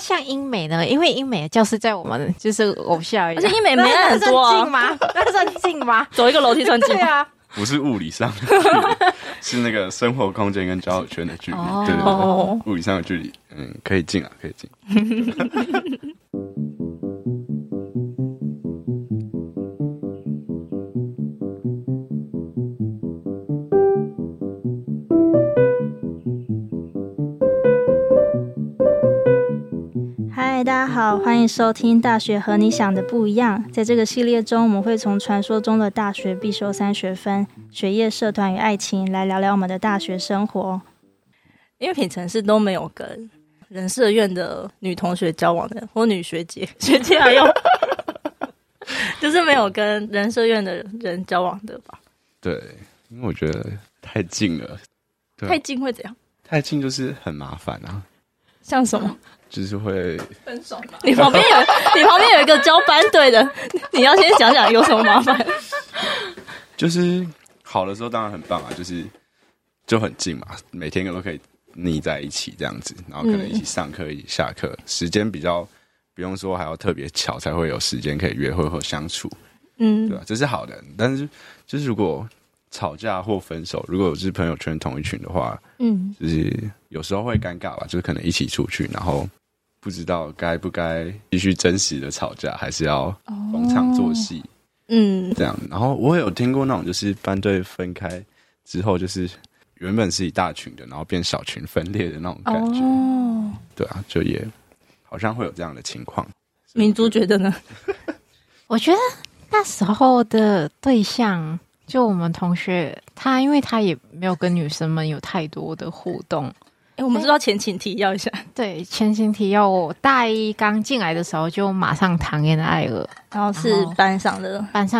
像英美呢，因为英美的教室在我们就是偶像，而且英美没很多啊，那算近吗？走一个楼梯算近吗？对啊，不是物理上的距离，是那个生活空间跟交友圈的距离。Oh. 对对对，物理上的距离，嗯，可以近啊，可以近。嗨，大家好，欢迎收听《大学和你想的不一样》。在这个系列中，我们会从传说中的大学必修3学分、学业、社团与爱情来聊聊我们的大学生活。因为品城是都没有跟人社院的女同学交往的，或女学姐，学姐还有，就是没有跟人社院的人交往的吧？对，因为我觉得太近了，太近会怎样？太近就是很麻烦啊。像什么？就是会分手嘛。你旁边有一个交班队的，你要先想想有什么麻烦。就是好的时候当然很棒啊，就很近嘛，每天都可以腻在一起这样子，然后可能一起上课、一起下课，时间比较不用说还要特别巧才会有时间可以约会或相处，嗯，对吧？这是好的，但是就是如果吵架或分手，如果是朋友圈同一群的话，嗯，就是有时候会尴尬吧，就是可能一起出去，然后不知道该不该继续真实的吵架，还是要逢场作戏，嗯，这样。然后我有听过那种，就是班队分开之后，就是原本是一大群的，然后变小群分裂的那种感觉，哦，对啊，就也好像会有这样的情况。明珠觉得呢？我觉得那时候的对象。就我们同学，他因为他也没有跟女生们有太多的互动。我们知道前情提要一下，对，前情提要，我大一刚进来的时候就马上谈恋爱了，然后是班上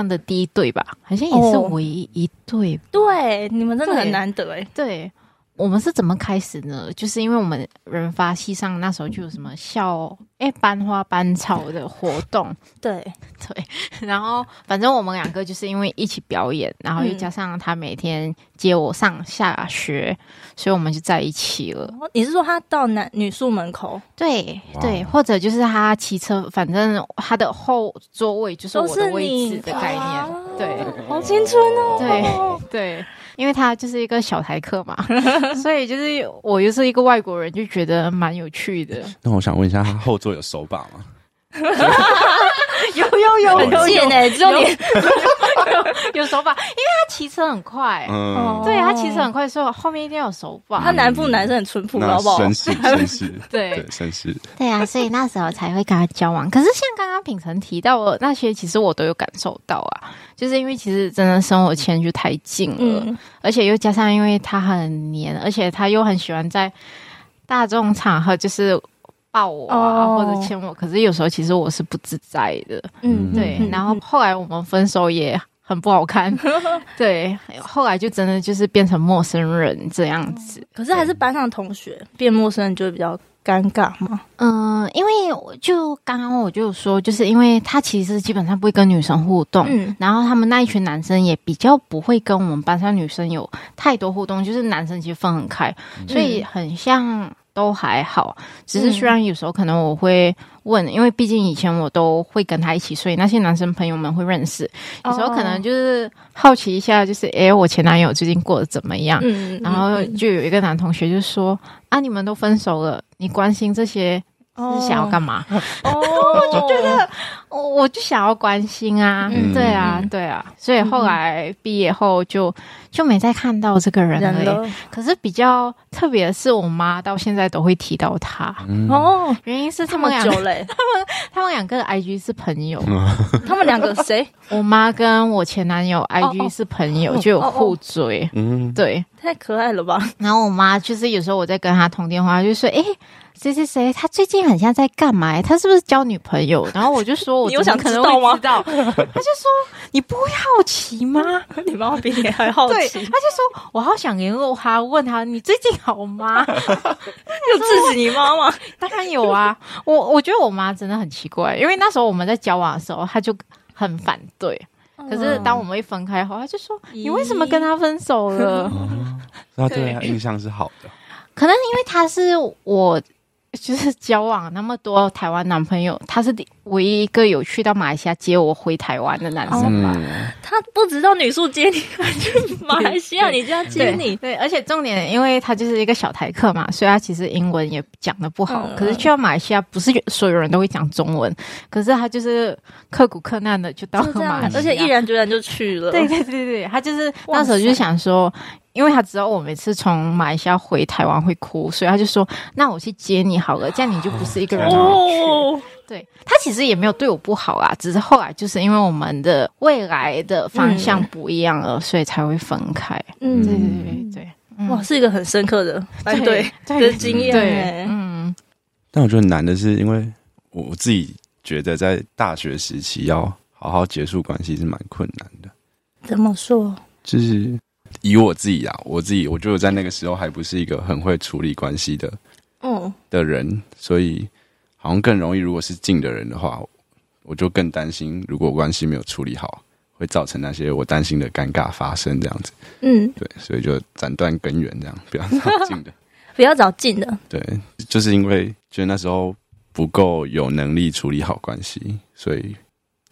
的第一对吧，好像也是唯一一对，哦，对，你们真的很难得哎。对，我们是怎么开始呢？就是因为我们人发系上那时候就有什么校班花班草的活动，对对，然后反正我们两个就是因为一起表演，然后又加上他每天接我上下学，所以我们就在一起了。你是说他到女宿门口？对对，或者就是他骑车，反正他的后座位就是我的位置的概念，对，好青春哦，对对。因为他就是一个小台客嘛，所以就是我又是一个外国人，就觉得蛮有趣的。那我想问一下，他后座有手把吗？有，很贱哎，只有你有手把，因为他骑车很快，嗯，对，他骑车很快，所以后面一定要有手把。他南部男生很淳朴，好不好？绅士，对，绅士，对啊，所以那时候才会跟他交往。可是像刚刚品城提到的那些，其实我都有感受到啊，就是因为其实真的生活圈就太近了，嗯，而且又加上因为他很黏，而且他又很喜欢在大众场合就是。抱我啊， oh. 或者牵我，可是有时候其实我是不自在的，嗯，对。然后后来我们分手也很不好看，对。后来就真的就是变成陌生人这样子，可是还是班上同学变陌生人就会比较尴尬吗？嗯，因为就刚刚我就说，就是因为他其实基本上不会跟女生互动，嗯，然后他们那一群男生也比较不会跟我们班上女生有太多互动，就是男生其实分很开，嗯，所以很像。都还好，只是虽然有时候可能我会问，因为毕竟以前我都会跟他一起，所以那些男生朋友们会认识。有时候可能就是好奇一下，就是我前男友最近过得怎么样？嗯，然后就有一个男同学就说：“啊，你们都分手了，你关心这些是想要干嘛？”我就觉得，我就想要关心啊，嗯，对啊，对啊。所以后来毕业后就没再看到这个人了。可是比较特别的是，我妈到现在都会提到他。哦，原因是他们久了，他们两个的 IG 是朋友。他们两个谁？我妈跟我前男友 IG 是朋友，就有互追。嗯，对，太可爱了吧？然后我妈就是有时候我在跟她通电话，就说：“谁，他最近很像在干嘛，他是不是交女朋友？”然后我就说：“我怎么可能会知道？”他就说：“你不会好奇吗？”你妈比你还好奇。对，他就说：“我好想联络他，问他你最近好吗？”有制止你妈妈？当然有啊。我觉得我妈真的很奇怪，因为那时候我们在交往的时候，她就很反对。可是当我们一分开后，她就说：“你为什么跟他分手了？”她对他印象是好的，可能因为他是我。就是交往那么多台湾男朋友，他是唯一一个有去到马来西亚接我回台湾的男生吧、他不知道女宿接你去马来西亚你就要接你 对，而且重点因为他就是一个小台客嘛，所以他其实英文也讲得不好、可是去到马来西亚不是所有人都会讲中文，可是他就是刻苦克难的就到马来西亚，而且毅然决然就去了。对对对对，他就是那时候就想说，因为他知道我每次从马来西亚回台湾会哭，所以他就说那我去接你好了，这样你就不是一个人去、对，他其实也没有对我不好啊，只是后来就是因为我们的未来的方向不一样了、所以才会分开。对对对、哇，是一个很深刻的对的经验。但我觉得难的是因为我自己觉得在大学时期要好好结束关系是蛮困难的。怎么说？就是以我自己啊，我觉得我在那个时候还不是一个很会处理关系的人，所以好像更容易，如果是近的人的话，我就更担心，如果关系没有处理好，会造成那些我担心的尴尬发生这样子。对，所以就斩断根源，这样不要找近的，不要找近的。对，就是因为觉得那时候不够有能力处理好关系，所以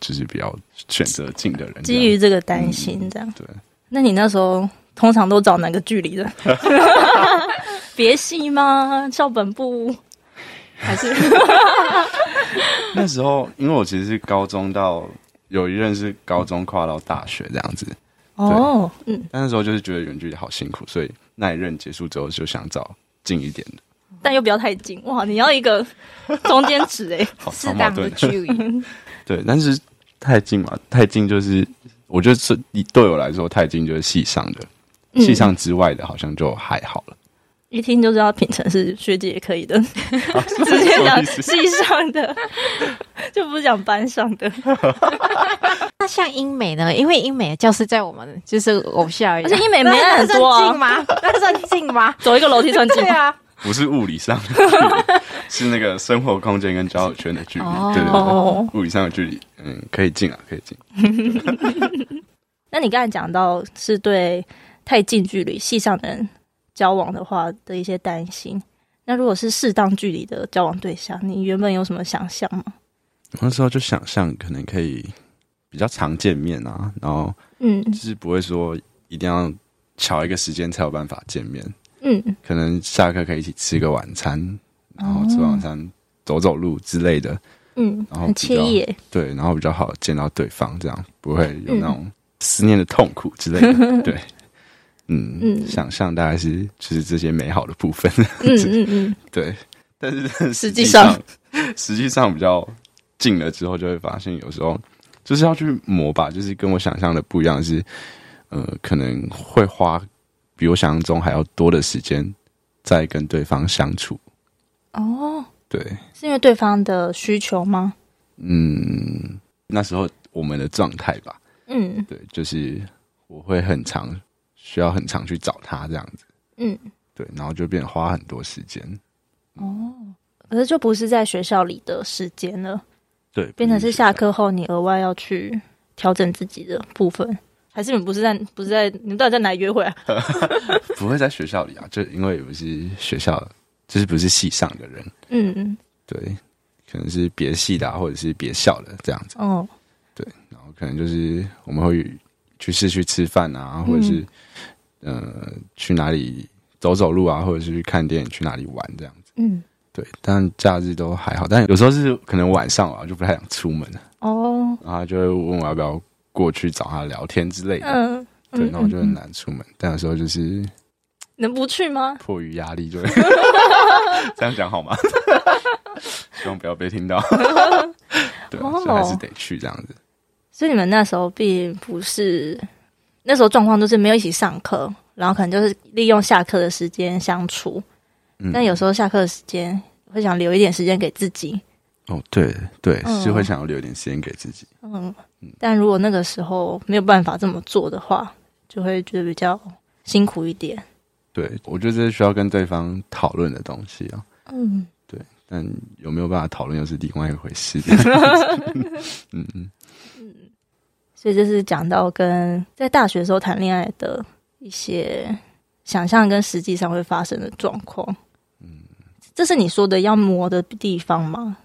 就是比较选择近的人，基于这个担心这样。对。那你那时候通常都找哪个距离的？别系吗？校本部还是？那时候因为我其实是高中到有一任是高中跨到大学这样子。但那时候就是觉得远距离好辛苦，所以那一任结束之后就想找近一点的，但又不要太近。哇，你要一个中间值适当的距离。对，但是太近嘛，太近就是。我觉得对我来说太近就是系上的，系上之外的好像就还好了。一听就知道品成是学姐也可以的，直接讲系上的，就不讲班上的。那像英美呢？因为英美的教室在我们就是楼下而已，而且英美没很多啊，那算近吗？走一个楼梯算近吗？对啊。不是物理上的距离，是那个生活空间跟交友圈的距离。对对对，物理上的距离，可以近啊，可以近。那你刚才讲到是对太近距离系上的人交往的话的一些担心，那如果是适当距离的交往对象，你原本有什么想象吗？我那时候就想象可能可以比较常见面啊，然后就是不会说一定要巧一个时间才有办法见面。可能下课可以一起吃个晚餐，然后吃晚餐走走路之类的。然后很惬意。对，然后比较好见到对方，这样不会有那种思念的痛苦之类的。对，想象大概是就是这些美好的部分。对，但是实际上比较近了之后，就会发现有时候就是要去磨吧，就是跟我想象的不一样，是可能会花。比我想象中还要多的时间在跟对方相处。对，是因为对方的需求吗？那时候我们的状态吧。对，就是我会需要很常去找他这样子。对，然后就变得花很多时间。可是就不是在学校里的时间了。对，变成是下课后你额外要去调整自己的部分。还是你们不是在你们到底在哪里约会啊？不会在学校里啊，就因为也不是学校，就是不是系上的人。对，可能是别系的、或者是别校的这样子。对，然后可能就是我们会去市区吃饭啊，或者是去哪里走走路啊，或者是去看电影、去哪里玩这样子。对，但假日都还好，但有时候是可能晚上啊就不太想出门了。然后就会问我要不要过去找他聊天之类的。对，那我就很难出门。但有时候就是能不去吗？迫于压力就会这样讲好吗？希望不要被听到。对，所以还是得去这样子。所以你们那时候并不是，那时候状况就是没有一起上课，然后可能就是利用下课的时间相处。但有时候下课的时间会想留一点时间给自己。对对，是会想要留点时间给自己。但如果那个时候没有办法这么做的话，就会觉得比较辛苦一点。对，我觉得这是需要跟对方讨论的东西啊。对，但有没有办法讨论又是另外一回事。所以这是讲到跟在大学的时候谈恋爱的一些想象跟实际上会发生的状况。这是你说的要磨的地方吗？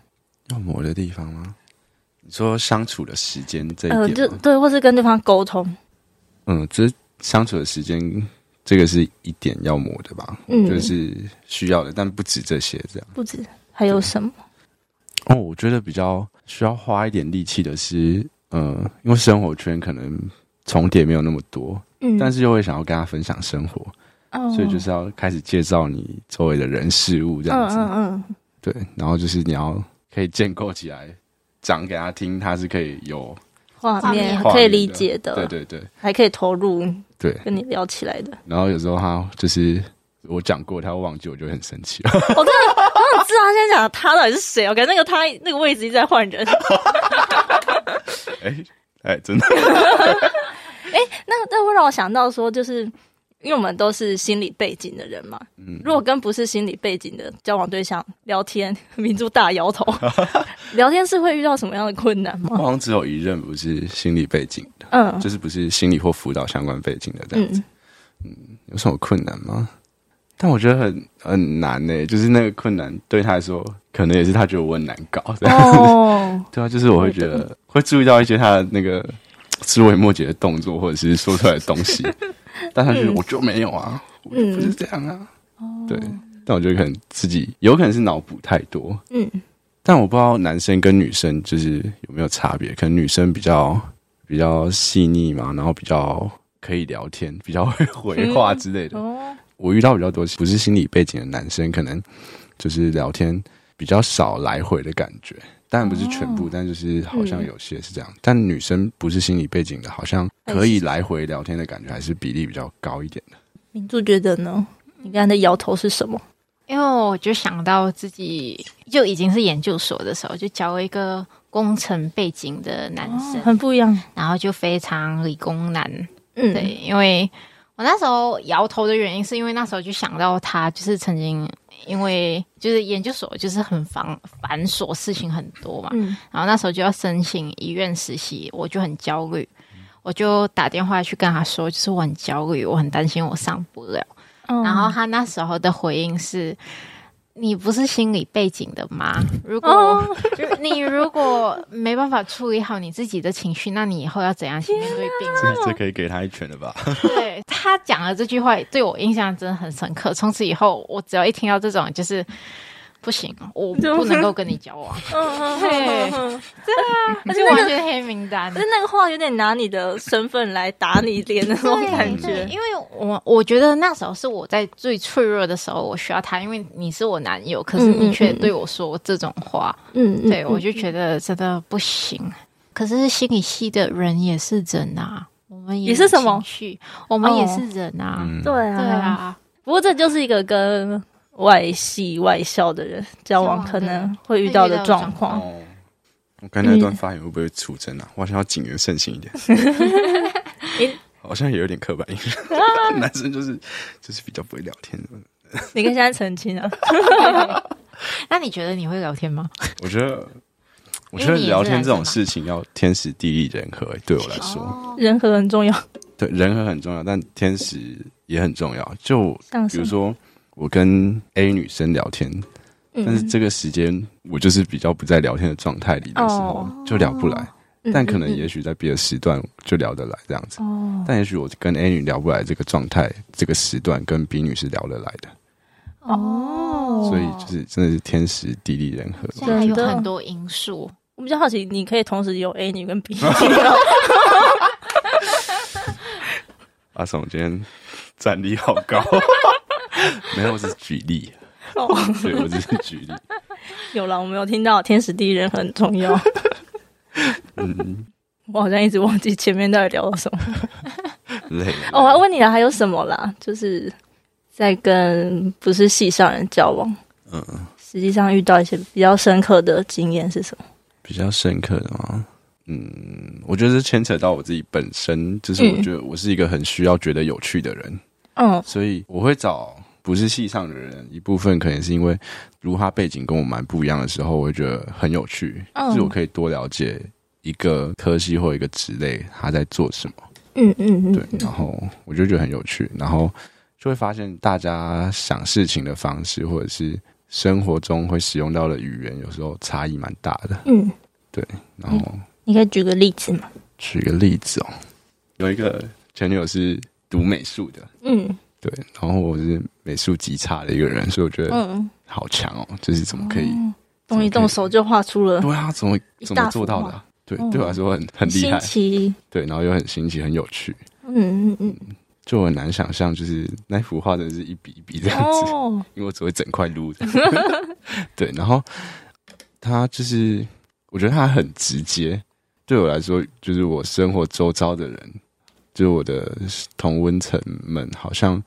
要磨的地方吗？你说相处的时间这一点吗？对，或是跟对方沟通。这相处的时间这个是一点要磨的吧，就是需要的，但不止这些，这样不止还有什么？我觉得比较需要花一点力气的是，因为生活圈可能重叠没有那么多，但是又会想要跟他分享生活，所以就是要开始介绍你周围的人事物这样子，对，然后就是你要可以建构起来讲给他听，他是可以有画面可以理解的，对对对，还可以投入，对，跟你聊起来的。然后有时候他就是我讲过，他会忘记，我就很生气了。我真的很知道他现在讲的他到底是谁，我感觉那个他那个位置一直在换人。哎，真的。那会让我想到说，就是因为我们都是心理背景的人嘛，如果跟不是心理背景的交往对象聊天，民众大摇头。聊天是会遇到什么样的困难吗？我好像只有一任不是心理背景的，就是不是心理或辅导相关背景的这样子。有什么困难吗？但我觉得很难欸，就是那个困难对他来说，可能也是他觉得我很难搞这样子。对啊，就是我会觉得会注意到一些他的那个枝微末节的动作，或者是说出来的东西。但他觉得我就没有啊，我就不是这样啊。对，但我觉得可能自己有可能是脑补太多。但我不知道男生跟女生就是有没有差别，可能女生比较细腻嘛，然后比较可以聊天，比较会回话之类的。我遇到比较多不是心理背景的男生，可能就是聊天比较少来回的感觉。当然不是全部，但就是好像有些是这样。但女生不是心理背景的，好像可以来回聊天的感觉，还是比例比较高一点的。明珠觉得呢？你刚才的摇头是什么？因为我就想到自己就已经是研究所的时候，就交了一个工程背景的男生，很不一样。然后就非常理工男，对，因为我那时候摇头的原因是因为那时候就想到他就是曾经。因为就是研究所就是很繁琐，事情很多嘛，然后那时候就要申请医院实习，我就很焦虑，我就打电话去跟他说，就是我很焦虑，我很担心我上不了，然后他那时候的回应是，你不是心理背景的吗？如果没办法处理好你自己的情绪，那你以后要怎样去面对病人？这可以给他一拳了吧？对，他讲了这句话，对我印象真的很深刻。从此以后，我只要一听到这种，就是不行，我不能够跟你交往。对，对啊，而且完全黑名单。那个话有点拿你的身份来打你脸的那种感觉。因为我觉得那时候是我在最脆弱的时候，我需要他，因为你是我男友，可是你却对我说这种话。对，我就觉得真的不行。可是心理系的人也是人啊，我们也是什么？我们也是人啊。对啊。不过这就是一个跟。外系外校的人交往可能会遇到的状况。我刚才那段发言会不会出征啊？我好像要谨言慎行一点。好像也有点刻板印象，男生就是比较不会聊天的。你跟现在澄清啊？那你觉得你会聊天吗？我觉得聊天这种事情要天时地利人和，对我来说，人和很重要。对，人和很重要，但天时也很重要。就比如说。我跟 A 女生聊天，但是这个时间我就是比较不在聊天的状态里的时候，就聊不来。但可能也许在别的时段就聊得来这样子。但也许我跟 A 女聊不来这个状态，这个时段跟 B 女是聊得来的。所以就是真的是天时地利人和，这还有很多因素。我比较好奇，你可以同时有 A 女跟 B 女。阿松今天战力好高。没有，我只是举例。对，我只是举例。有啦，我没有听到天时地利人很重要。我好像一直忘记前面到底聊了什么。累了。我还问你啦，还有什么啦？就是在跟不是系上人交往，实际上遇到一些比较深刻的经验是什么？比较深刻的吗？我觉得是牵扯到我自己本身，就是我觉得我是一个很需要觉得有趣的人。所以我会找不是系上的人，一部分可能是因为如果他背景跟我蛮不一样的时候，我会觉得很有趣，就是我可以多了解一个科系或一个职类他在做什么。对，然后我就觉得很有趣，然后就会发现大家想事情的方式或者是生活中会使用到的语言有时候差异蛮大的。嗯，对。然后你可以举个例子吗？举个例子哦，有一个前女友是读美术的，嗯，对，然后我是美术极差的一个人，所以我觉得好强哦，就是怎么可以动一动手就画出了，对啊，怎么做到的啊？对，对我来说很厉害，对，然后又很新奇，很有趣，嗯。就很难想象，就是那幅画真的是一笔一笔这样子，因为我只会整块撸的。对，然后他就是，我觉得他很直接。对我来说，就是我生活周遭的人，就是我的同温层们，好像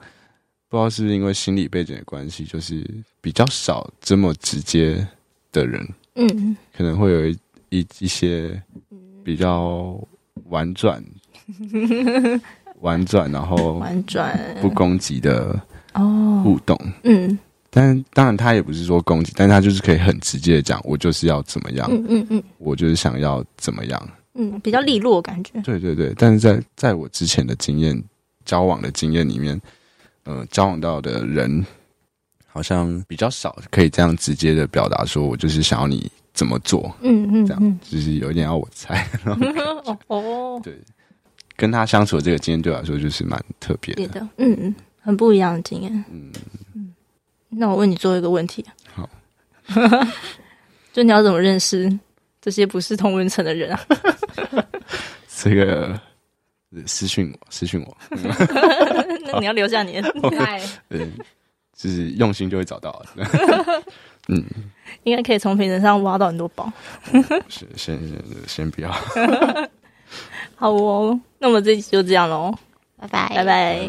不知道是不是因为心理背景的关系，就是比较少这么直接的人。嗯，可能会有一些比较婉转。婉转，然后不攻击的互动，嗯，但当然他也不是说攻击，但他就是可以很直接的讲，我就是要怎么样，我就是想要怎么样，嗯，比较利落感觉，对对对。但是在我之前的经验，交往的经验里面，交往到的人好像比较少可以这样直接的表达，说我就是想要你怎么做，这样就是有一点要我猜，对。跟他相处的这个经验对我来说就是蛮特别的，很不一样的经验。那我问你最后一个问题，好，就你要怎么认识这些不是同温层的人啊？这个私讯我，那你要留下你的爱，就是用心就会找到了。应该可以从评论上挖到很多宝。先不要。好哦，那我们这集就这样咯，拜拜。